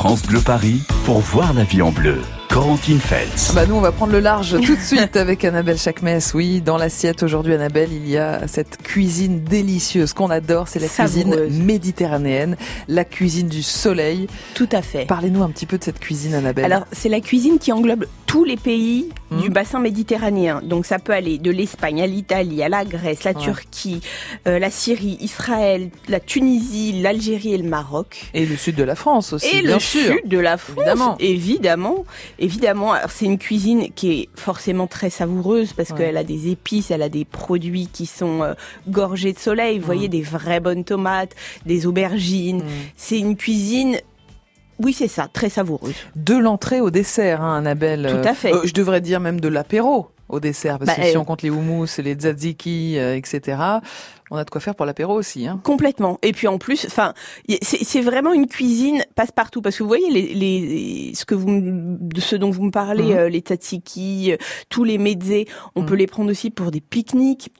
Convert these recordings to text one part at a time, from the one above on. France Bleu Paris pour voir la vie en bleu. Corentin Fels. Nous, on va prendre le large tout de suite avec Annabelle Chakmès. Oui, dans l'assiette aujourd'hui, Annabelle, il y a cette cuisine délicieuse qu'on adore. C'est la cuisine méditerranéenne, la cuisine du soleil. Tout à fait. Parlez-nous un petit peu de cette cuisine, Annabelle. Alors, c'est la cuisine qui englobe tous les pays du bassin méditerranéen. Donc, ça peut aller de l'Espagne à l'Italie, à la Grèce, la Turquie, la Syrie, Israël, la Tunisie, l'Algérie et le Maroc. Et le sud de la France aussi, et bien sûr. Et le sud de la France, évidemment. Évidemment, c'est une cuisine qui est forcément très savoureuse parce qu'elle a des épices, elle a des produits qui sont gorgés de soleil. Vous voyez, des vraies bonnes tomates, des aubergines. C'est une cuisine... Oui, c'est ça, très savoureuse. De l'entrée au dessert, hein, Annabelle. Tout à fait. Je devrais dire même de l'apéro au dessert, parce que si on compte les houmous, les tzatziki, etc., on a de quoi faire pour l'apéro aussi, hein. Complètement. Et puis en plus, enfin, c'est vraiment une cuisine passe-partout, parce que vous voyez ce dont vous me parlez, les tzatziki, tous les mezzés, on peut les prendre aussi pour des pique-niques,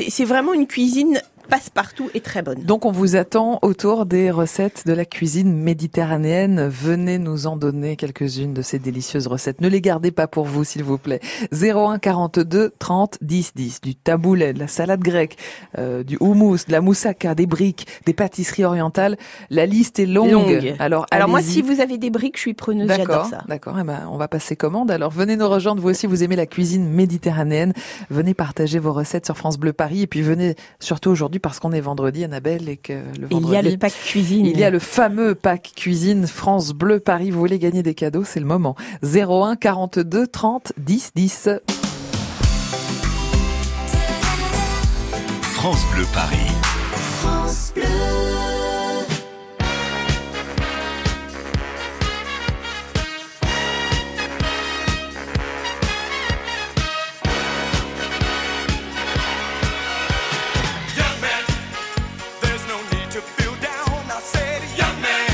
c'est vraiment une cuisine passe-partout et très bonne. Donc on vous attend autour des recettes de la cuisine méditerranéenne. Venez nous en donner quelques-unes de ces délicieuses recettes. Ne les gardez pas pour vous, s'il vous plaît. 01 42 30 10 10. Du taboulet, de la salade grecque, du houmous, de la moussaka, des briques, des pâtisseries orientales. La liste est longue. Alors moi, si vous avez des briques, je suis preneuse, j'adore ça. D'accord, on va passer commande. Alors venez nous rejoindre, vous aussi, vous aimez la cuisine méditerranéenne. Venez partager vos recettes sur France Bleu Paris et puis venez surtout aujourd'hui parce qu'on est vendredi, Annabelle, et que le vendredi... Il y a le pack cuisine. Il y a le fameux pack cuisine France Bleu Paris. Vous voulez gagner des cadeaux, c'est le moment. 01 42 30 10 10. France Bleu Paris. France Bleu. Young man.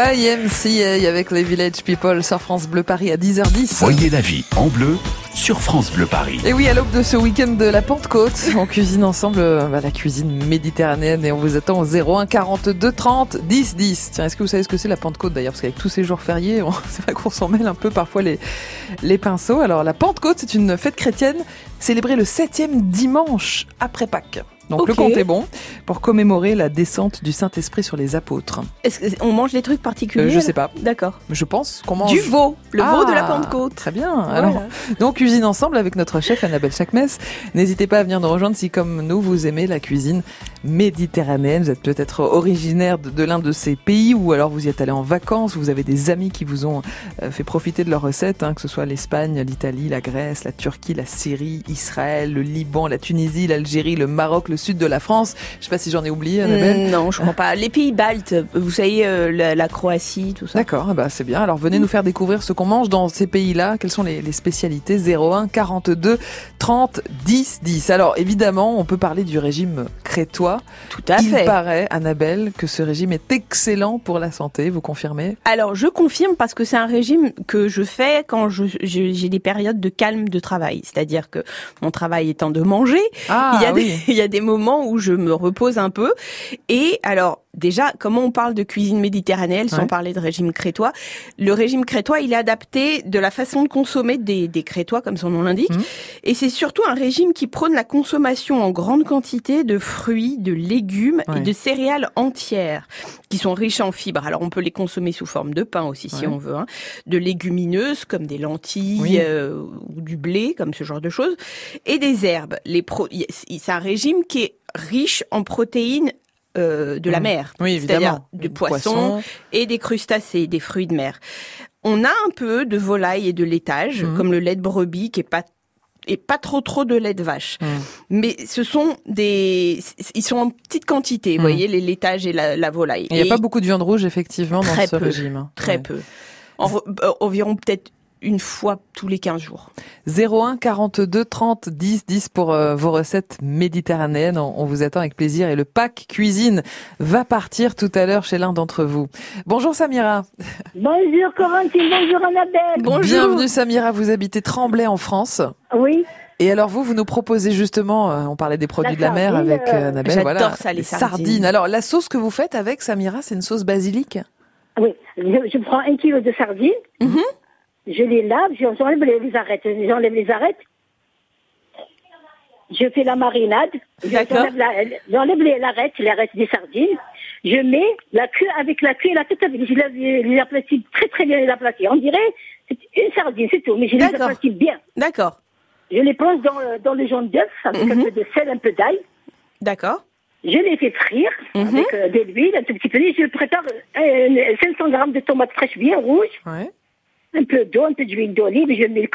YMCA avec les Village People sur France Bleu Paris à 10h10. Voyez la vie en bleu sur France Bleu Paris. Et oui, à l'aube de ce week-end de la Pentecôte, on cuisine ensemble la cuisine méditerranéenne et on vous attend au 01 42 30 10 10. Tiens, est-ce que vous savez ce que c'est la Pentecôte d'ailleurs? Parce qu'avec tous ces jours fériés, c'est vrai qu'on s'en mêle un peu parfois les pinceaux. Alors la Pentecôte, c'est une fête chrétienne célébrée le 7e dimanche après Pâques. Donc okay. Le compte est bon pour commémorer la descente du Saint-Esprit sur les apôtres. Est-ce qu'on mange des trucs particuliers? Je sais pas. D'accord. Je pense qu'on mange... Du veau, le veau de la Pentecôte. Très bien. Voilà. Alors, donc cuisine ensemble avec notre chef Annabelle Chakmès. N'hésitez pas à venir nous rejoindre si comme nous vous aimez la cuisine méditerranéenne. Vous êtes peut-être originaire de l'un de ces pays ou alors vous y êtes allé en vacances. Vous avez des amis qui vous ont fait profiter de leurs recettes, que ce soit l'Espagne, l'Italie, la Grèce, la Turquie, la Syrie, Israël, le Liban, la Tunisie, l'Algérie, le Maroc, le sud de la France. Je ne sais pas si j'en ai oublié, Annabelle. Non, je ne crois pas. Les pays baltes, vous savez, la Croatie, tout ça. D'accord, bah c'est bien. Alors venez nous faire découvrir ce qu'on mange dans ces pays-là. Quelles sont les spécialités? 01 42 30 10 10. Alors évidemment, on peut parler du régime crétois. Tout à fait. Il paraît, Annabelle, que ce régime est excellent pour la santé. Vous confirmez? Alors je confirme parce que c'est un régime que je fais quand j'ai des périodes de calme de travail. C'est-à-dire que mon travail étant de manger, il y a des moments où je me repose un peu. Et alors, déjà, comment on parle de cuisine méditerranéenne sans parler de régime crétois? Le régime crétois, il est adapté de la façon de consommer des crétois, comme son nom l'indique. Et c'est surtout un régime qui prône la consommation en grande quantité de fruits, de légumes et de céréales entières, qui sont riches en fibres. Alors, on peut les consommer sous forme de pain aussi, si on veut, de légumineuses, comme des lentilles ou du blé, comme ce genre de choses, et des herbes. C'est un régime qui est riche en protéines de la mer, c'est-à-dire du poisson et des crustacés, des fruits de mer. On a un peu de volaille et de laitage, comme le lait de brebis qui est pas trop de lait de vache. Mais ils sont en petite quantité, vous voyez, les laitages et la volaille. Il n'y a pas beaucoup de viande rouge, effectivement, dans ce régime. Très peu. Environ peut-être une fois tous les 15 jours. 01 42 30 10 10 pour vos recettes méditerranéennes. On vous attend avec plaisir. Et le pack cuisine va partir tout à l'heure chez l'un d'entre vous. Bonjour Samira. Bonjour Corinthine, bonjour Annabelle. Bonjour. Bienvenue Samira, vous habitez Tremblay en France. Oui. Et alors vous nous proposez justement, on parlait des produits de la mer avec Annabelle. J'adore ça, les sardines. Alors la sauce que vous faites avec Samira, c'est une sauce basilic? Oui, je prends 1 kilo de sardines. Je les lave, j'enlève les arêtes. Je fais la marinade. J'enlève l'arête des sardines. Je mets la queue je les aplatis très bien, les aplatis. On dirait, c'est une sardine, c'est tout, mais je les aplatis bien. D'accord. Je les plonge dans le jaune d'œuf avec un peu de sel, un peu d'ail. D'accord. Je les fais frire avec de l'huile, un tout petit peu. Je prépare 500 grammes de tomates fraîches bien rouges. Ouais. Un peu d'eau, un peu d'huile d'olive, je mets le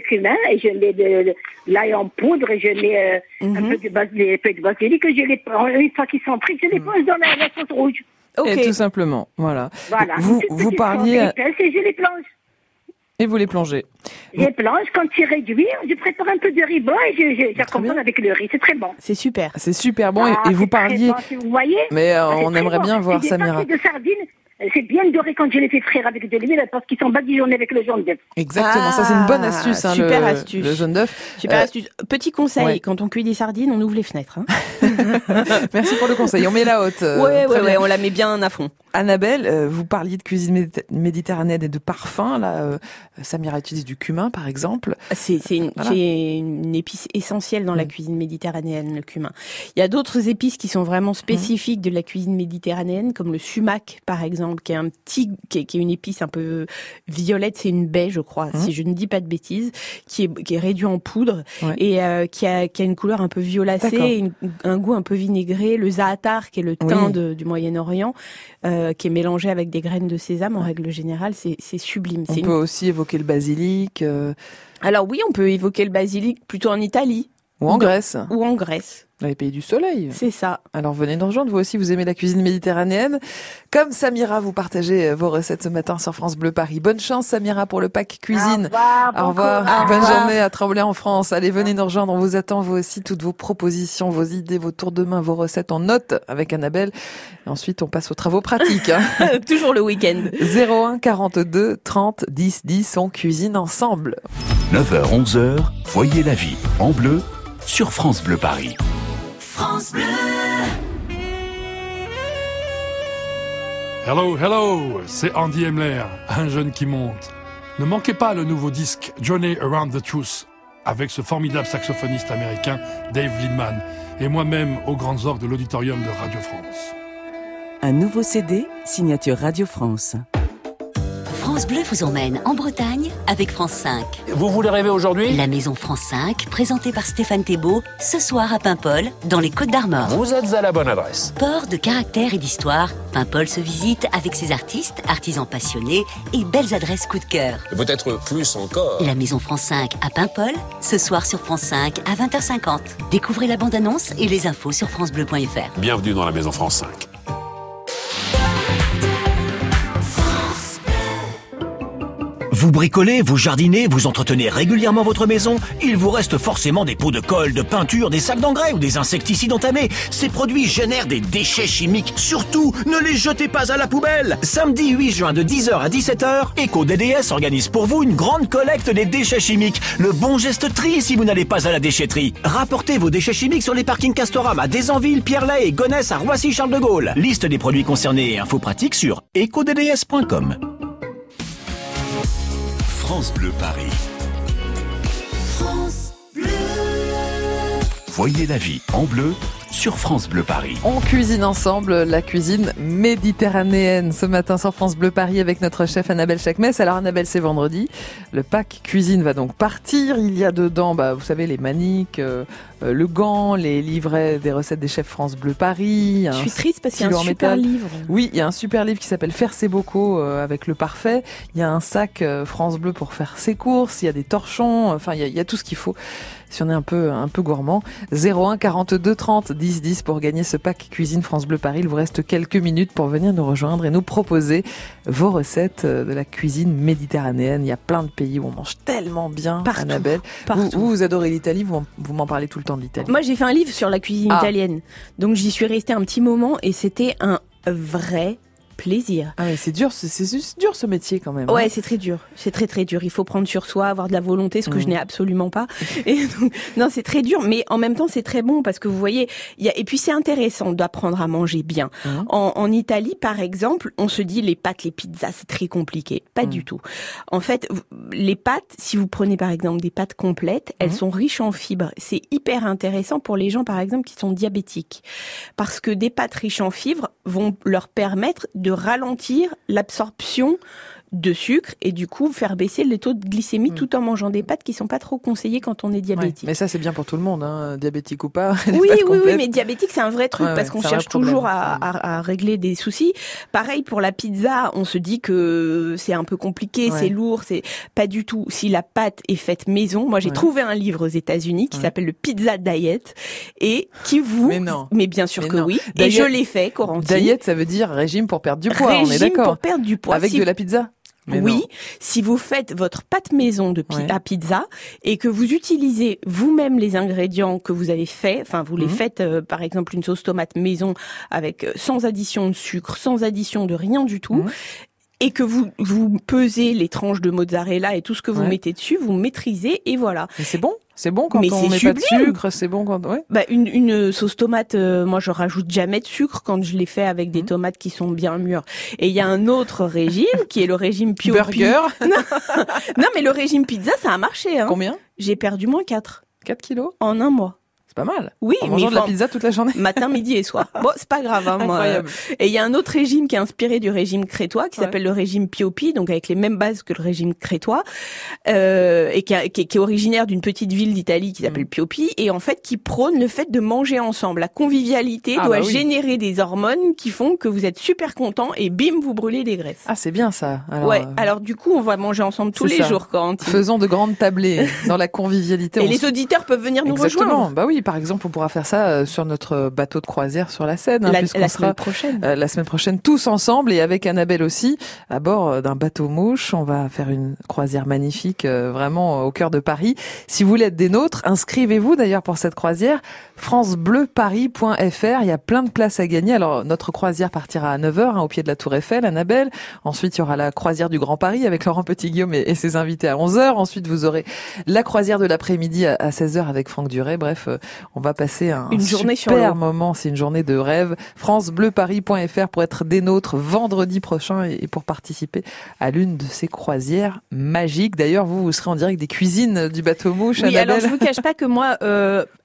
cumin, et je mets de l'ail en poudre, et je mets un peu de basilic, et je les prends, une fois qu'ils sont frits, je les pose dans la sauce rouge. Okay. Et tout simplement, voilà. Vous parliez... Et je les plonge. Et vous les plongez. Je les plonge, quand ils réduisent, je prépare un peu de riz blanc et je l'accompagne avec le riz, c'est très bon. C'est super. C'est super bon, et vous parliez... Bon, si vous voyez, on aimerait bien voir, Samira. Des sardines. C'est bien doré quand je les fais frire avec de l'huile parce qu'ils sont badigeonnés avec le jaune d'œuf. Exactement, ça c'est une bonne astuce. Super astuce. Le jaune d'œuf. Super astuce. Petit conseil, quand on cuit des sardines, on ouvre les fenêtres. Merci pour le conseil. On met la haute. On la met bien à fond. Annabelle, vous parliez de cuisine méditerranéenne et de parfums. Là, Samira utilise du cumin, par exemple. C'est une épice essentielle dans la cuisine méditerranéenne, le cumin. Il y a d'autres épices qui sont vraiment spécifiques de la cuisine méditerranéenne, comme le sumac, par exemple, qui est une épice un peu violette. C'est une baie, je crois, si je ne dis pas de bêtises, qui est réduit en poudre et qui a une couleur un peu violacée, un goût un peu vinaigré. Le zaatar, qui est le thym du Moyen-Orient. Qui est mélangé avec des graines de sésame, en règle générale, c'est sublime. On peut aussi évoquer le basilic. Alors oui, on peut évoquer le basilic plutôt en Italie. Ou en Grèce. Dans les pays du soleil. C'est ça. Alors venez nous rejoindre, vous aussi vous aimez la cuisine méditerranéenne. Comme Samira, vous partagez vos recettes ce matin sur France Bleu Paris. Bonne chance Samira pour le pack cuisine. Au revoir, bonne journée à Tremblay en France. Allez, venez nous rejoindre, on vous attend vous aussi. Toutes vos propositions, vos idées, vos tours de main, vos recettes, on note avec Annabelle. Et ensuite on passe aux travaux pratiques. Hein. Toujours le week-end. 01 42 30 10 10, on cuisine ensemble. 9h, 11h, voyez la vie en bleu sur France Bleu Paris. France Bleu. Hello, hello, c'est Andy Emler, un jeune qui monte. Ne manquez pas le nouveau disque Journey Around the Truth avec ce formidable saxophoniste américain Dave Liedman et moi-même aux grandes orgues de l'auditorium de Radio France. Un nouveau CD, signature Radio France. France Bleu vous emmène en Bretagne avec France 5. Vous voulez rêver aujourd'hui ? La maison France 5, présentée par Stéphane Thébault, ce soir à Paimpol, dans les Côtes d'Armor. Vous êtes à la bonne adresse. Port de caractère et d'histoire, Paimpol se visite avec ses artistes, artisans passionnés et belles adresses coup de cœur. Et peut-être plus encore. La maison France 5 à Paimpol, ce soir sur France 5 à 20h50. Découvrez la bande-annonce et les infos sur francebleu.fr. Bienvenue dans la maison France 5. Vous bricolez, vous jardinez, vous entretenez régulièrement votre maison, il vous reste forcément des pots de colle, de peinture, des sacs d'engrais ou des insecticides entamés. Ces produits génèrent des déchets chimiques. Surtout, ne les jetez pas à la poubelle. Samedi 8 juin de 10h à 17h, EcoDDS organise pour vous une grande collecte des déchets chimiques. Le bon geste tri si vous n'allez pas à la déchetterie. Rapportez vos déchets chimiques sur les parkings Castoram à Desenville, Pierre-Lay et Gonesse à Roissy-Charles-de-Gaulle. Liste des produits concernés et infos pratiques sur ecodds.com. France Bleu Paris. France Bleu. Voyez la vie en bleu sur France Bleu Paris. On cuisine ensemble la cuisine méditerranéenne ce matin sur France Bleu Paris avec notre chef Annabelle Chakmès. Alors Annabelle, c'est vendredi. Le pack cuisine va donc partir. Il y a dedans, vous savez, les maniques, le gant, les livrets des recettes des chefs France Bleu Paris. Je suis triste parce qu'il y a un super livre. Oui, il y a un super livre qui s'appelle Faire ses bocaux avec le parfait. Il y a un sac France Bleu pour faire ses courses. Il y a des torchons. Enfin, il y a tout ce qu'il faut. Si on est un peu gourmand, 01 42 30 10 10 pour gagner ce pack cuisine France Bleu Paris. Il vous reste quelques minutes pour venir nous rejoindre et nous proposer vos recettes de la cuisine méditerranéenne. Il y a plein de pays où on mange tellement bien, partout, Annabelle. Partout. Vous adorez l'Italie, vous m'en parlez tout le temps de l'Italie. Moi, j'ai fait un livre sur la cuisine italienne, donc j'y suis restée un petit moment et c'était un vrai plaisir. Ah ouais, c'est dur, c'est dur ce métier quand même. Ouais, hein. C'est très dur, c'est très très dur. Il faut prendre sur soi, avoir de la volonté, ce que je n'ai absolument pas. Et donc, non, c'est très dur, mais en même temps c'est très bon parce que vous voyez, et puis c'est intéressant d'apprendre à manger bien. En Italie, par exemple, on se dit les pâtes, les pizzas, c'est très compliqué. Pas du tout. En fait, les pâtes, si vous prenez par exemple des pâtes complètes, elles sont riches en fibres. C'est hyper intéressant pour les gens par exemple qui sont diabétiques, parce que des pâtes riches en fibres vont leur permettre de ralentir l'absorption de sucre et du coup faire baisser les taux de glycémie tout en mangeant des pâtes qui sont pas trop conseillées quand on est diabétique. Ouais, mais ça c'est bien pour tout le monde, hein, diabétique ou pas. Oui, mais diabétique c'est un vrai truc parce qu'on cherche toujours à régler des soucis. Pareil pour la pizza, on se dit que c'est un peu compliqué, c'est lourd, c'est pas du tout. Si la pâte est faite maison, moi j'ai trouvé un livre aux États-Unis qui s'appelle le Pizza Diet et qui vous... Mais bien sûr oui. Diet... Et je l'ai fait, Corentin. Diet ça veut dire régime pour perdre du poids, on est d'accord. Pour perdre du poids. Avec de la pizza. Mais si vous faites votre pâte maison à pizza et que vous utilisez vous-même les ingrédients que vous avez faits, enfin vous les faites par exemple une sauce tomate maison avec sans addition de sucre, sans addition de rien du tout. Et que vous pesez les tranches de mozzarella et tout ce que vous mettez dessus, vous maîtrisez et voilà. Mais c'est bon quand on met pas de sucre, c'est bon quand une sauce tomate, moi je rajoute jamais de sucre quand je l'ai fait avec des tomates qui sont bien mûres. Et il y a un autre régime qui est le régime Pio Burger. Non mais le régime pizza ça a marché hein. Combien ? J'ai perdu moins 4 kilos en un mois. Pas mal. Oui, en mangeant de la pizza toute la journée. Matin, midi et soir. Bon, c'est pas grave. Hein, incroyable. Moi. Et il y a un autre régime qui est inspiré du régime crétois, qui s'appelle le régime Piopi, donc avec les mêmes bases que le régime crétois, et qui est originaire d'une petite ville d'Italie qui s'appelle Piopi, et en fait qui prône le fait de manger ensemble. La convivialité doit générer des hormones qui font que vous êtes super content et bim, vous brûlez des graisses. Ah, c'est bien ça. Alors, alors du coup, on va manger ensemble tous les jours. Faisons de grandes tablées dans la convivialité. Et les auditeurs peuvent venir nous rejoindre. Bah oui. par exemple, on pourra faire ça sur notre bateau de croisière sur la Seine, hein, puisqu'on sera la semaine prochaine tous ensemble et avec Annabelle aussi à bord d'un bateau mouche. On va faire une croisière magnifique, vraiment au cœur de Paris. Si vous voulez être des nôtres, inscrivez-vous d'ailleurs pour cette croisière francebleuparis.fr. Il y a plein de places à gagner. Alors notre croisière partira à 9h au pied de la Tour Eiffel, Annabelle. Ensuite, il y aura la croisière du Grand Paris avec Laurent Petit-Guillaume et ses invités à 11h. Ensuite, vous aurez la croisière de l'après-midi à 16h avec Franck Duré. Bref, on va passer une journée super moment. C'est une journée de rêve. francebleuparis.fr pour être des nôtres vendredi prochain et pour participer à l'une de ces croisières magiques. D'ailleurs, vous serez en direct des cuisines du bateau mouche, Annabelle. Oui, alors je vous cache pas que moi,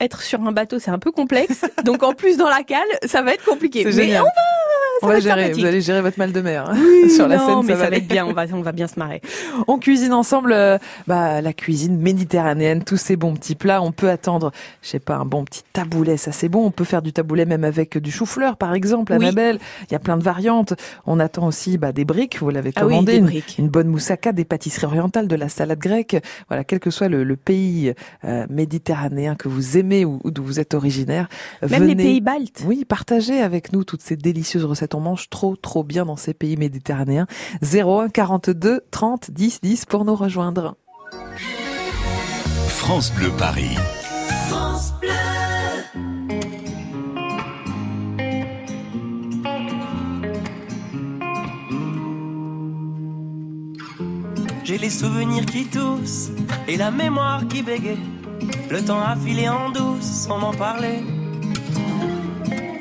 être sur un bateau, c'est un peu complexe. Donc en plus, dans la cale, ça va être compliqué. C'est génial. On va gérer, vous allez gérer votre mal de mer, hein. Oui, sur la Seine, ça va aller. Être bien, on va bien se marrer. On cuisine ensemble la cuisine méditerranéenne, tous ces bons petits plats. On peut attendre, je sais pas, un bon petit taboulet, ça c'est bon. On peut faire du taboulet même avec du chou-fleur, par exemple, oui. Annabelle. Il y a plein de variantes. On attend aussi des briques, vous l'avez commandé, une bonne moussaka, des pâtisseries orientales, de la salade grecque. Voilà, quel que soit le pays méditerranéen que vous aimez ou d'où vous êtes originaire. Même venez, les pays baltes. Oui, partagez avec nous toutes ces délicieuses recettes. On mange trop bien dans ces pays méditerranéens. 01 42 30 10 10 pour nous rejoindre. France Bleu Paris. France Bleu. J'ai les souvenirs qui toussent et la mémoire qui bégaye. Le temps a filé en douce sans en parler.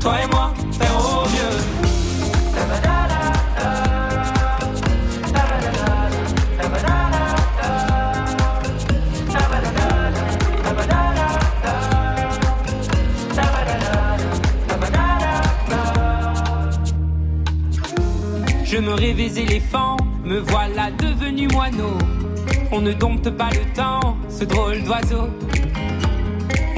Toi et moi, faire au mieux. Je me rêvais éléphant, me voilà devenu moineau. On ne dompte pas le temps, ce drôle d'oiseau.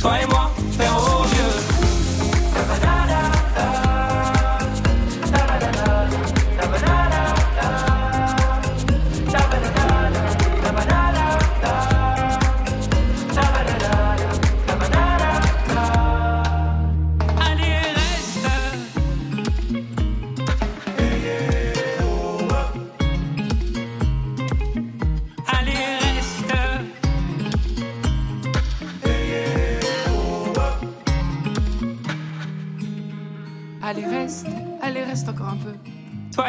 Toi et moi, faire au mieux. Allez, reste. Allez, reste. Allez reste encore un peu. Toi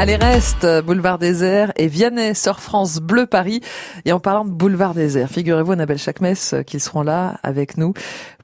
Allez, reste, Boulevard des airs et Vianney sur France Bleu Paris. Et en parlant de Boulevard des airs, figurez-vous, Annabelle Chakmès, qu'ils seront là avec nous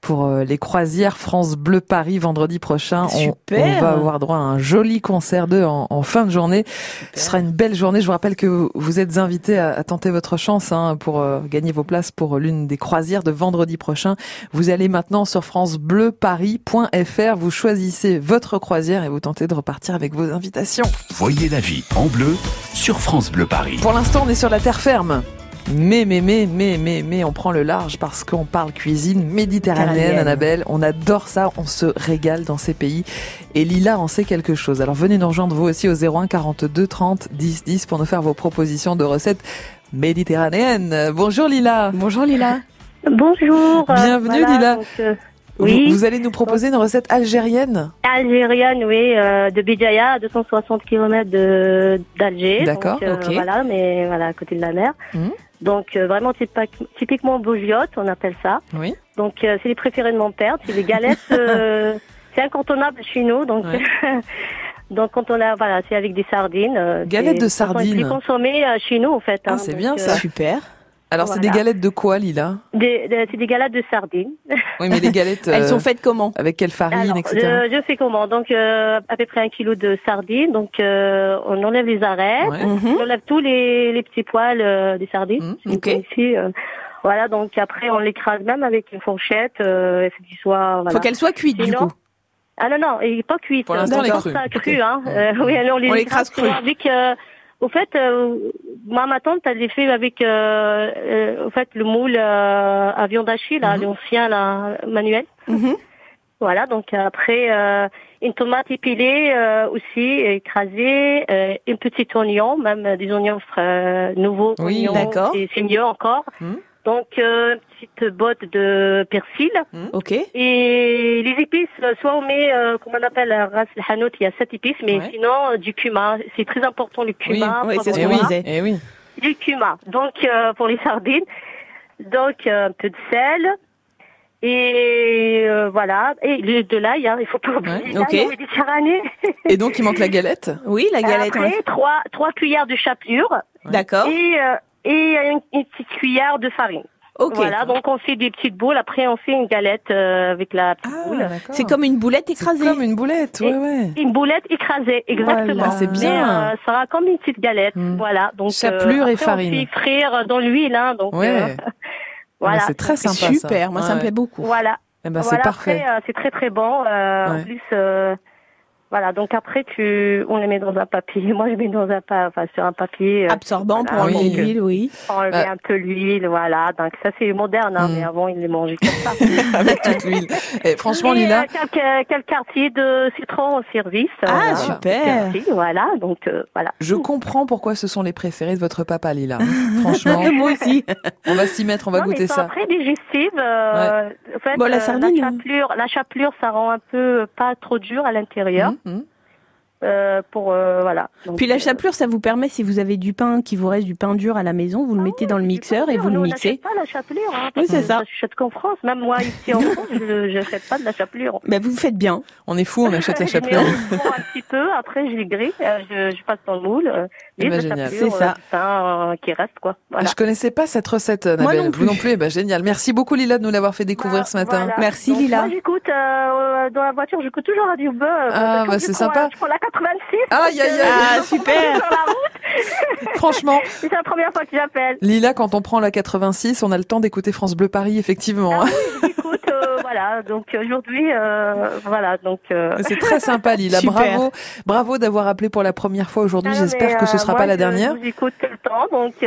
pour les croisières France Bleu Paris vendredi prochain. On va avoir droit à un joli concert d'eux en fin de journée. Super. Ce sera une belle journée. Je vous rappelle que vous êtes invités à tenter votre chance pour gagner vos places pour l'une des croisières de vendredi prochain. Vous allez maintenant sur francebleuparis.fr, vous choisissez votre croisière et vous tentez de repartir avec vos invitations. Voyez la vie en bleu sur France Bleu Paris. Pour l'instant, on est sur la terre ferme. Mais, on prend le large parce qu'on parle cuisine méditerranéenne, Annabelle. On adore ça, on se régale dans ces pays. Et Lila en sait quelque chose. Alors venez nous rejoindre vous aussi au 01 42 30 10 10 pour nous faire vos propositions de recettes méditerranéennes. Bonjour Lila. Bonjour Lila. Bonjour. Bienvenue Lila. Oui. Vous allez nous proposer une recette algérienne. Algérienne, oui, de Béjaïa, à 260 km d'Alger. D'accord, donc, ok. Voilà, à côté de la mer. Donc vraiment typiquement bougiotte, on appelle ça. Oui. Donc c'est les préférés de mon père, c'est les galettes, c'est incontournable chez nous, donc... Ouais. Donc quand on a c'est avec des sardines. Galettes de sardines. C'est consommé chez nous en fait. Ah, c'est bien ça. Super. Alors, c'est des galettes de quoi, Lila ? C'est des galettes de sardines. Oui, mais les galettes... Elles sont faites comment ? Avec quelle farine, etc. Je fais comment ? Donc, à peu près 1 kilo de sardines. Donc, on enlève les arêtes. Ouais. On enlève tous les petits poils des sardines. Ok. Voilà, donc après, on l'écrase même avec une fourchette. Faut qu'elles soient cuites, du coup. Ah non, elle n'est pas cuite. Pour l'instant, elle est crue. Okay. Oui, alors on l'écrase crue. Avec... Au fait, ma tante, elle les fait avec, le moule à viande hachée, là, l'ancien, là, manuel. Voilà, donc après, une tomate épilée aussi, écrasée, un petit oignon, même des oignons nouveaux. Oui, d'accord. C'est mieux encore. Donc, une petite botte de persil. Ok. Et les épices, soit on met, comment on appelle, ras el hanout, il y a 7 épices, mais sinon, du cumin. C'est très important, le cumin. Oui, c'est ce du cumin. Donc, pour les sardines. Donc, un peu de sel. Et voilà. Et l'huile de l'ail, il faut pas oublier l'ail méditerranéen. Et donc, il manque la galette. Oui, la galette. Après, 3 cuillères de chapelure. D'accord. Et une petite cuillère de farine. Okay. Voilà, donc on fait des petites boules. Après, on fait une galette avec la petite boule. D'accord. C'est comme une boulette écrasée. C'est comme une boulette, ouais. Une boulette écrasée, exactement. Voilà. C'est bien. Ça sera comme une petite galette, voilà. Donc, chapelure et farine. On fait frire dans l'huile, donc. Ouais. Voilà. C'est très sympa. Super, ça. Moi, ça me plaît beaucoup. Voilà. Eh ben, c'est parfait. Après, c'est très très bon. En plus. Voilà, donc après on les met dans un papier. Moi, je mets sur un papier absorbant pour enlever l'huile, enlever un peu l'huile, voilà. Donc ça, c'est moderne, mais avant, ils les mangeaient comme ça. Avec toute l'huile. Et franchement, Lila, quelques quartiers de citron au service. Ah, super. Merci, voilà, donc voilà. Je comprends pourquoi ce sont les préférés de votre papa, Lila. Franchement, moi aussi. On va s'y mettre, on va goûter ça. Très digestive. En fait, la sardine, la chapelure, ça rend un peu pas trop dur à l'intérieur. Voilà. Donc, puis la chapelure, ça vous permet, si vous avez du pain qui vous reste, du pain dur à la maison, vous le mettez dans le mixeur et vous le mixez. On n'achète pas la chapelure. Oui, c'est ça. Je n'achète qu'en France. Même moi, ici en France, je n'achète pas de la chapelure. Mais vous faites bien. On est fous, on achète la chapelure. Je prends un petit peu, après je les grille, je passe dans le moule. Génial. C'est ça. Qui reste, quoi. Voilà. Je connaissais pas cette recette, Annabelle. Vous non plus. Génial. Merci beaucoup, Lila, de nous l'avoir fait découvrir ce matin. Voilà. Merci, donc, Lila. Moi, j'écoute dans la voiture, j'écoute toujours Radio Buzz. Ah, c'est sympa. Je prends la 86. Ah, super. Franchement. C'est la première fois que j'appelle. Lila, quand on prend la 86, on a le temps d'écouter France Bleu Paris, effectivement. Ah oui, j'écoute, voilà. Donc, aujourd'hui, voilà. Donc, c'est très sympa, Lila. Super. Bravo d'avoir appelé pour la première fois aujourd'hui. J'espère que ce sera pas la dernière. J'écoute tout le temps, donc. C'est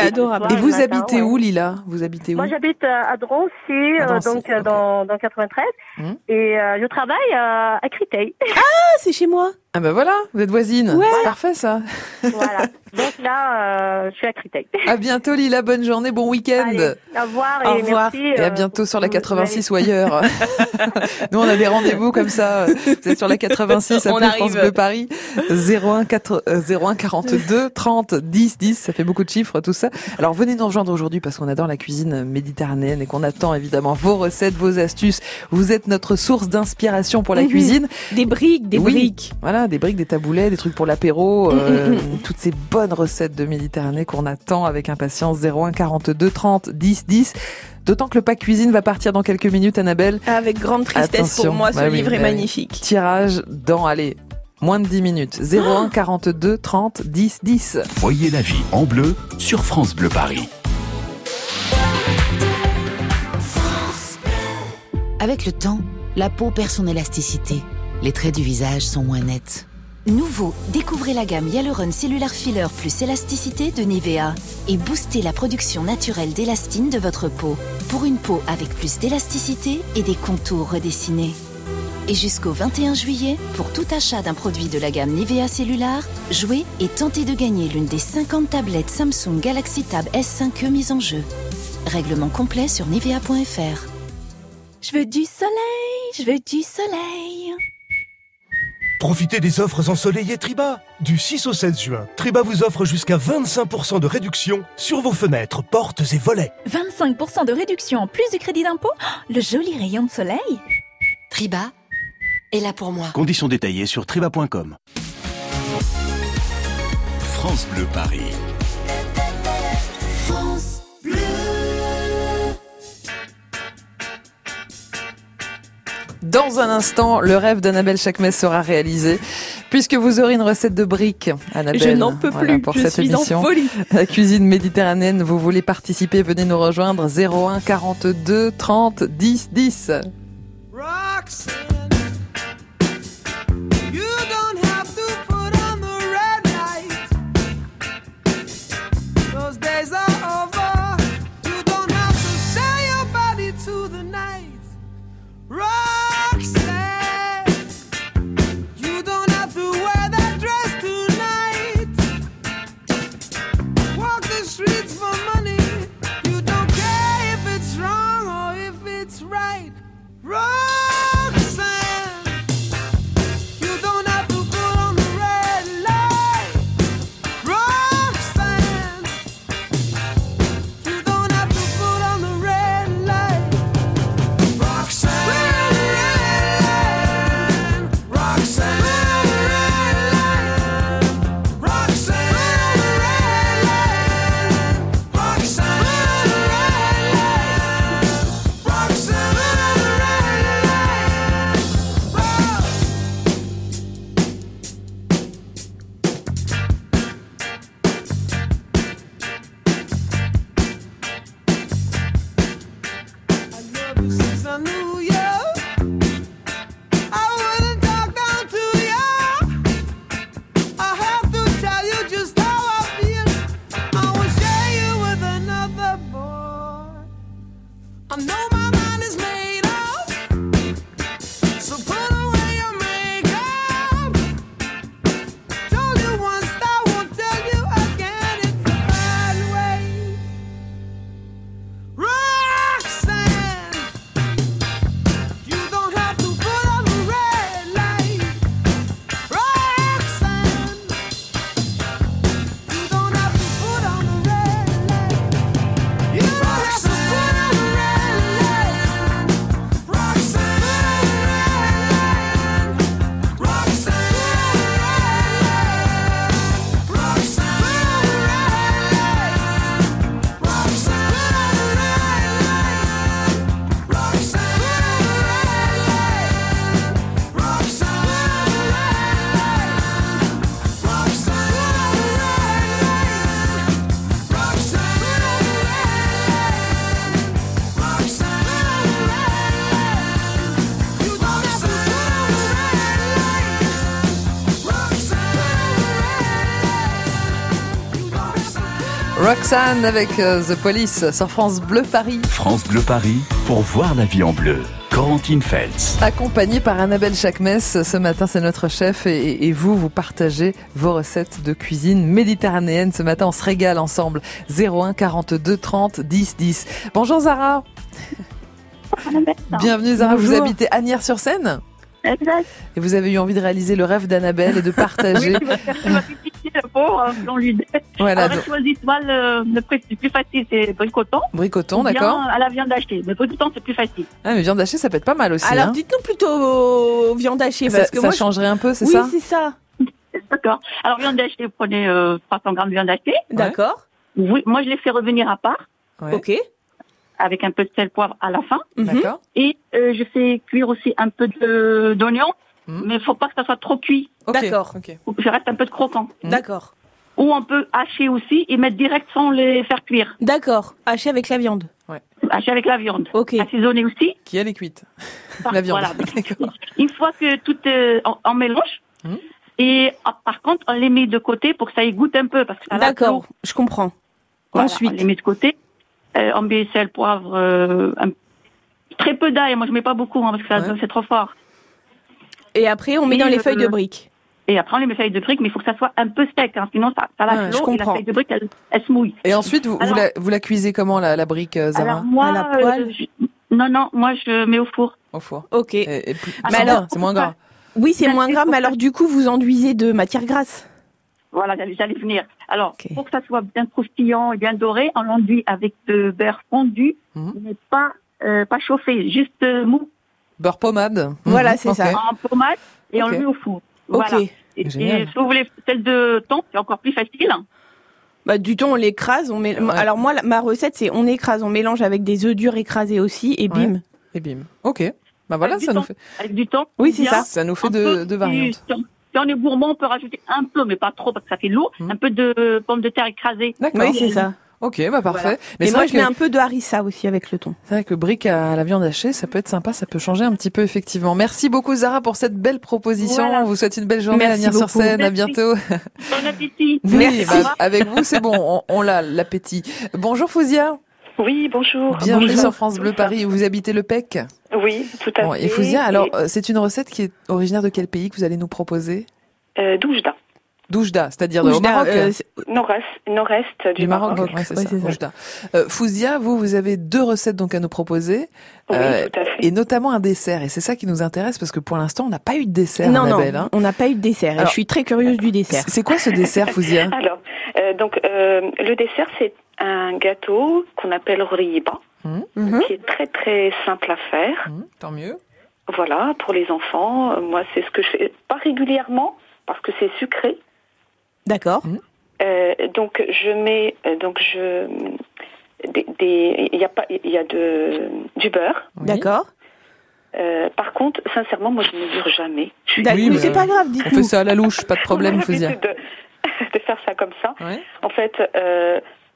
adorable. Et vous habitez où, Lila? Vous habitez où? Moi, j'habite à Droncy, donc, dans 93. Et, je travaille, à Créteil. Ah, c'est chez moi. Ah voilà, vous êtes voisine. Ouais. C'est parfait, ça. Voilà. Donc là, je suis à Créteil. À bientôt, Lila. Bonne journée, bon week-end. Au revoir. Merci, et à bientôt sur la 86 ou ailleurs. Nous, on a des rendez-vous comme ça. Vous êtes sur la 86, appelez France Bleu Paris. 01 42 30 10 10. Ça fait beaucoup de chiffres, tout ça. Alors, venez nous rejoindre aujourd'hui parce qu'on adore la cuisine méditerranéenne et qu'on attend évidemment vos recettes, vos astuces. Vous êtes notre source d'inspiration pour la cuisine. Des briques. Voilà, des briques, des taboulets, des trucs pour l'apéro. Toutes ces bonnes bonne recette de Méditerranée qu'on attend avec impatience. 01 42 30 10 10. D'autant que le pack cuisine va partir dans quelques minutes, Annabelle. Avec grande tristesse. Attention, pour moi, ce livre est magnifique. Tirage dans, allez, moins de 10 minutes. 01 42 30 10 10. Voyez la vie en bleu sur France Bleu Paris. Avec le temps, la peau perd son élasticité. Les traits du visage sont moins nets. Nouveau, découvrez la gamme Hyaluron Cellular Filler plus élasticité de Nivea et boostez la production naturelle d'élastine de votre peau pour une peau avec plus d'élasticité et des contours redessinés. Et jusqu'au 21 juillet, pour tout achat d'un produit de la gamme Nivea Cellular, jouez et tentez de gagner l'une des 50 tablettes Samsung Galaxy Tab S5e mises en jeu. Règlement complet sur nivea.fr. Je veux du soleil, je veux du soleil. Profitez des offres ensoleillées Triba. Du 6 au 16 juin, Triba vous offre jusqu'à 25% de réduction sur vos fenêtres, portes et volets. 25% de réduction en plus du crédit d'impôt ? Le joli rayon de soleil. Triba est là pour moi. Conditions détaillées sur triba.com. France Bleu Paris. France Bleu. Dans un instant, le rêve d'Annabelle Chakmès sera réalisé, puisque vous aurez une recette de briques, Annabelle. Je n'en peux plus, pour cette émission. En folie. La cuisine méditerranéenne, vous voulez participer, venez nous rejoindre, 01 42 30 10 10. Rocks. Roxane avec The Police sur France Bleu Paris. France Bleu Paris, pour voir la vie en bleu. Corentin Fels. Accompagnée par Annabelle Chakmès, ce matin c'est notre chef et vous, vous partagez vos recettes de cuisine méditerranéenne. Ce matin on se régale ensemble. 01 42 30 10 10. Bonjour Zara. Bienvenue Zara. Bonjour. Vous habitez Asnières-sur-Seine ? Exact. Et vous avez eu envie de réaliser le rêve d'Annabelle et de partager. Oui, voilà. Alors, choisis toi le plus facile, c'est bricoton. Bricoton, d'accord. À la viande hachée. Mais bricoton, c'est plus facile. Ah, mais viande hachée, ça peut être pas mal aussi. Alors, hein. Dites-nous plutôt viande hachée. Parce que ça changerait un peu, c'est ça ? Oui, c'est ça. D'accord. Alors, viande hachée, vous prenez 300 grammes de viande hachée. D'accord. Oui, moi, je les fais revenir à part. Ouais. Ok. Avec un peu de sel, poivre à la fin. D'accord. Et je fais cuire aussi un peu d'oignon, mais faut pas que ça soit trop cuit. Okay. D'accord. Okay. Ça reste un peu de croquant. D'accord. Ou on peut hacher aussi et mettre direct sans les faire cuire. D'accord. Hacher avec la viande. Ouais. Hacher avec la viande. Ok. Assaisonner aussi. Qui elle est cuite. La viande. Voilà. D'accord. Une fois que tout est en mélange. Et par contre, on les met de côté pour que ça égoutte un peu. Parce que ça d'accord, je comprends. Voilà, ensuite, on les met de côté. On met sel, poivre, très peu d'ail. Moi, je mets pas beaucoup parce que ça, c'est trop fort. Et après, on met dans les feuilles de briques. Et après, on les met feuilles de briques, mais il faut que ça soit un peu sec. Hein, sinon, ça lâche l'eau et la feuille de brique, elle se mouille. Et ensuite, vous la cuisez comment, la brique, Zara? Alors, moi, à la poêle non, moi, je mets au four. Au four. Ok. Et plus, mais alors, c'est moins gras. Oui, c'est moins grave, mais alors du coup, vous enduisez de matière grasse. Voilà, j'allais venir. Alors, pour que ça soit bien croustillant et bien doré, on l'enduit avec de beurre fondu, mais pas chauffé, juste mou. Beurre pommade. Voilà, c'est ça. En pommade, et on le met au four. Voilà. Okay. Et si vous voulez celle de thon, c'est encore plus facile. Bah, du thon, on l'écrase. Alors moi, ma recette, c'est on écrase, on mélange avec des œufs durs écrasés aussi, et bim. Et bim, ok. Bah voilà, ça nous fait. Avec du temps. Oui, c'est ça. Ça nous fait deux variantes. Si on est gourmand, on peut rajouter un peu, mais pas trop, parce que ça fait lourd, un peu de pommes de terre écrasées. D'accord. Oui, c'est ça. Ok, bah parfait. Voilà. Mais moi, je mets un peu de harissa aussi avec le thon. C'est vrai que brique à la viande hachée, ça peut être sympa, ça peut changer un petit peu, effectivement. Merci beaucoup, Zara, pour cette belle proposition. Voilà. On vous souhaite une belle journée à venir sur scène. Merci. À bientôt. Bon appétit. Merci. Bah, avec vous, c'est bon, on l'a, l'appétit. Bonjour, Fouzia. Oui, bonjour. Bienvenue sur France Bleu Paris, où vous habitez le PEC. Oui, tout à fait. Et Fouzia, alors, c'est une recette qui est originaire de quel pays que vous allez nous proposer? D'Oujda. D'Oujda, c'est-à-dire au Maroc. Nord-est du Maroc. Ouais, c'est ça. Fouzia, vous avez deux recettes donc à nous proposer. Oui, tout à fait. Et notamment un dessert. Et c'est ça qui nous intéresse parce que pour l'instant, on n'a pas eu de dessert, Annabelle. On n'a pas eu de dessert. Alors, je suis très curieuse du dessert. C'est quoi ce dessert, Fouzia? Alors, le dessert, c'est un gâteau qu'on appelle riba, qui est très très simple à faire. Tant mieux. Voilà, pour les enfants, moi c'est ce que je fais. Pas régulièrement, parce que c'est sucré. D'accord. Donc je mets, il y a du beurre. Oui. D'accord. Par contre, sincèrement, moi je ne mesure jamais. Mais c'est pas grave, dites-nous. On fait ça à la louche, pas de problème, Fouzia. De faire ça comme ça. Ouais. En fait,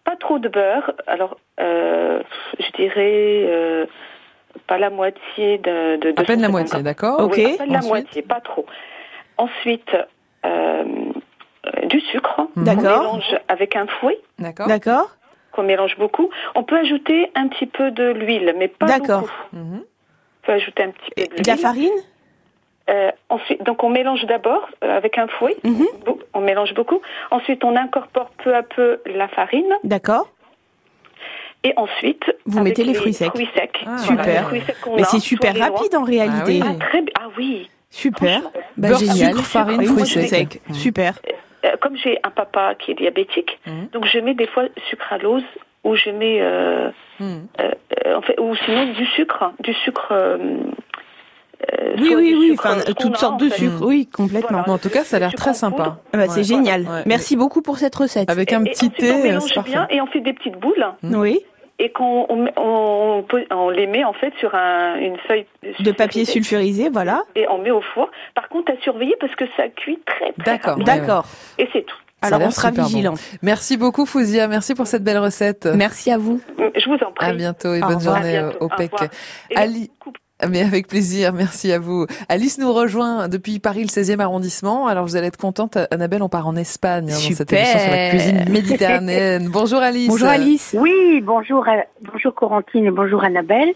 pas trop de beurre, alors je dirais pas la moitié de à peine la moitié, d'accord. Ok. Oui, à peine la moitié, pas trop. Ensuite, du sucre, d'accord. On mélange avec un fouet, d'accord. Qu'on mélange beaucoup. On peut ajouter un petit peu de l'huile, mais pas d'accord. beaucoup. Mmh. On peut ajouter un petit peu de l'huile. De la farine. Ensuite, donc on mélange d'abord avec un fouet, on mélange beaucoup. Ensuite, on incorpore peu à peu la farine. D'accord. Et ensuite, vous mettez les fruits secs. Ah, super. Voilà, les fruits secs qu'on a, c'est super rapide en réalité. Ah oui. Super. Bah, beurre, sucre, farine, fruits secs. Super. Comme j'ai un papa qui est diabétique, donc je mets des fois sucralose ou je mets, ou sinon du sucre. Oui, enfin, toutes sortes de sucres, complètement. Voilà. En tout cas, ça a l'air très sympa. Ah bah, c'est génial. Ouais. Merci beaucoup pour cette recette. Avec un petit thé, on mélange bien et on fait des petites boules. Oui. Et on les met en fait sur une feuille de papier sulfurisé, voilà. Et on met au four. Par contre, à surveiller parce que ça cuit très très rapidement. D'accord. Et c'est tout. Alors on sera vigilants. Bon. Merci beaucoup, Fouzia. Merci pour cette belle recette. Merci à vous. Je vous en prie. À bientôt et bonne journée au PEC. Ali. Mais avec plaisir, merci à vous. Alice nous rejoint depuis Paris, le 16e arrondissement. Alors vous allez être contente, Annabelle, on part en Espagne. Super. Dans cette émission sur la cuisine méditerranéenne. Bonjour Alice. Bonjour Alice. Oui, bonjour Corentin et bonjour Annabelle.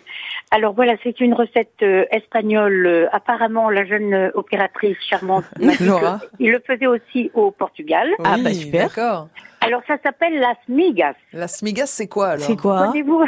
Alors voilà, c'est une recette espagnole. Apparemment, la jeune opératrice charmante, Laura, il le faisait aussi au Portugal. Oui, ah bah super. D'accord. Alors, ça s'appelle Las Migas. Las Migas, c'est quoi, alors? C'est quoi? Vous,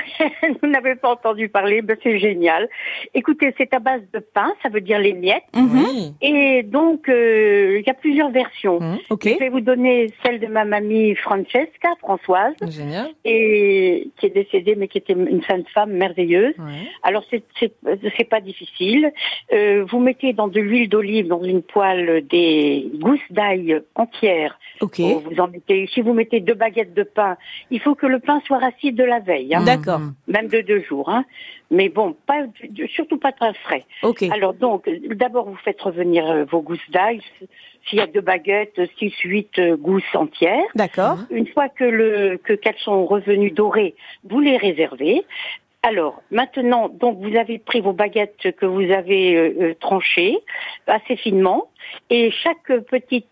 vous n'avez pas entendu parler, mais c'est génial. Écoutez, c'est à base de pain, ça veut dire les miettes. Mm-hmm. Et donc, il y a plusieurs versions. Mm-hmm. Okay. Je vais vous donner celle de ma mamie Francesca, Françoise. Génial. Et qui est décédée, mais qui était une sainte femme merveilleuse. Ouais. Alors, c'est pas difficile. Vous mettez dans de l'huile d'olive, dans une poêle, des gousses d'ail entières. Ok. Vous en mettez, si vous mettez 2 baguettes de pain. Il faut que le pain soit rassis de la veille. Hein. D'accord. Même de 2 jours. Hein. Mais bon, surtout pas très frais. Okay. Alors donc, d'abord vous faites revenir vos gousses d'ail. S'il y a 2 baguettes, 6-8 gousses entières. D'accord. Une fois qu'elles sont revenues dorées, vous les réservez. Alors, maintenant, donc vous avez pris vos baguettes que vous avez tranchées assez finement, et chaque petite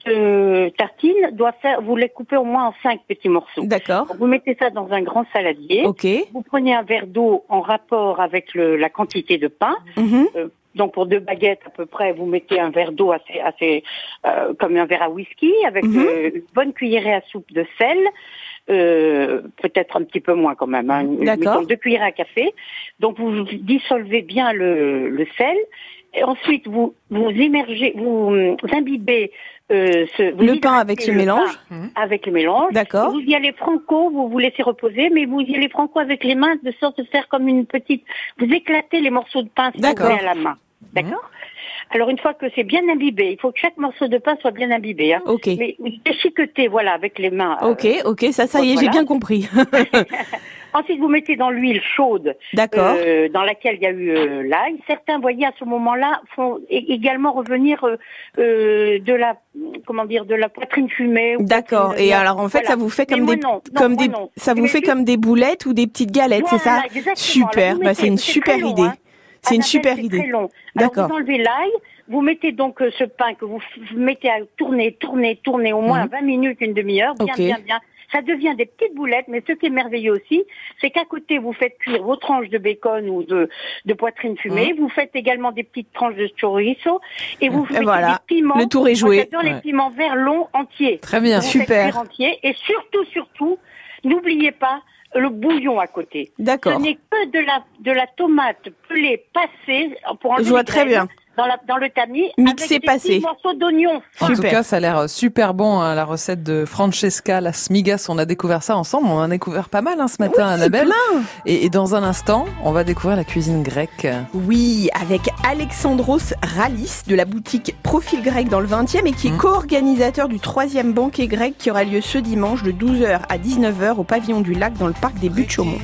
tartine doit faire, vous les coupez au moins en 5 petits morceaux. D'accord. Donc, vous mettez ça dans un grand saladier. Ok. Vous prenez un verre d'eau en rapport avec la quantité de pain. Mm-hmm. Donc pour 2 baguettes à peu près, vous mettez un verre d'eau assez comme un verre à whisky, avec une bonne cuillerée à soupe de sel, peut-être un petit peu moins quand même, hein, mettons 2 cuillerées à café. Donc vous dissolvez bien le sel. Et ensuite, vous immergez, vous imbibez le pain avec ce mélange. Avec le mélange. D'accord. Vous y allez franco, vous laissez reposer, mais vous y allez franco avec les mains, de sorte de faire comme une petite... Vous éclatez les morceaux de pain si vous voulez à la main. D'accord. Alors, une fois que c'est bien imbibé, il faut que chaque morceau de pain soit bien imbibé. Hein. Ok. Mais déchiqueté, voilà, avec les mains. Ok, ça y est, voilà. J'ai bien compris. Ensuite, vous mettez dans l'huile chaude, dans laquelle il y a eu l'ail. Certains, vous voyez, à ce moment-là, font également revenir de la poitrine fumée. D'accord. Et alors, en fait, ça vous fait comme des boulettes ou des petites galettes, voilà, c'est ça? Exactement. Super. Mettez, c'est une super idée. Long, hein. C'est une super idée. Très long. D'accord. Alors, vous enlevez l'ail, vous mettez donc ce pain que vous mettez à tourner au moins 20 minutes, une demi-heure, bien. Ça devient des petites boulettes, mais ce qui est merveilleux aussi, c'est qu'à côté, vous faites cuire vos tranches de bacon ou de poitrine fumée, vous faites également des petites tranches de chorizo, et vous mettez des piments. Le tour est joué. J'adore les piments verts longs entiers. Très bien, super. Entiers, et surtout, n'oubliez pas le bouillon à côté. D'accord. Ce n'est que de la tomate pelée passée pour enlever. Je vois très bien. Dans le tamis, mixé, avec des petits morceaux d'oignon. En tout cas, ça a l'air super bon, hein, la recette de Francesca, Las Migas. On a découvert ça ensemble, on en a découvert pas mal, hein, ce matin, oui, Annabelle. Plein. Et dans un instant, on va découvrir la cuisine grecque. Oui, avec Alexandros Rallis de la boutique Profil Grec dans le 20e et qui est co-organisateur du 3e banquet grec qui aura lieu ce dimanche de 12h à 19h au pavillon du Lac dans le parc des Buttes-Chaumont.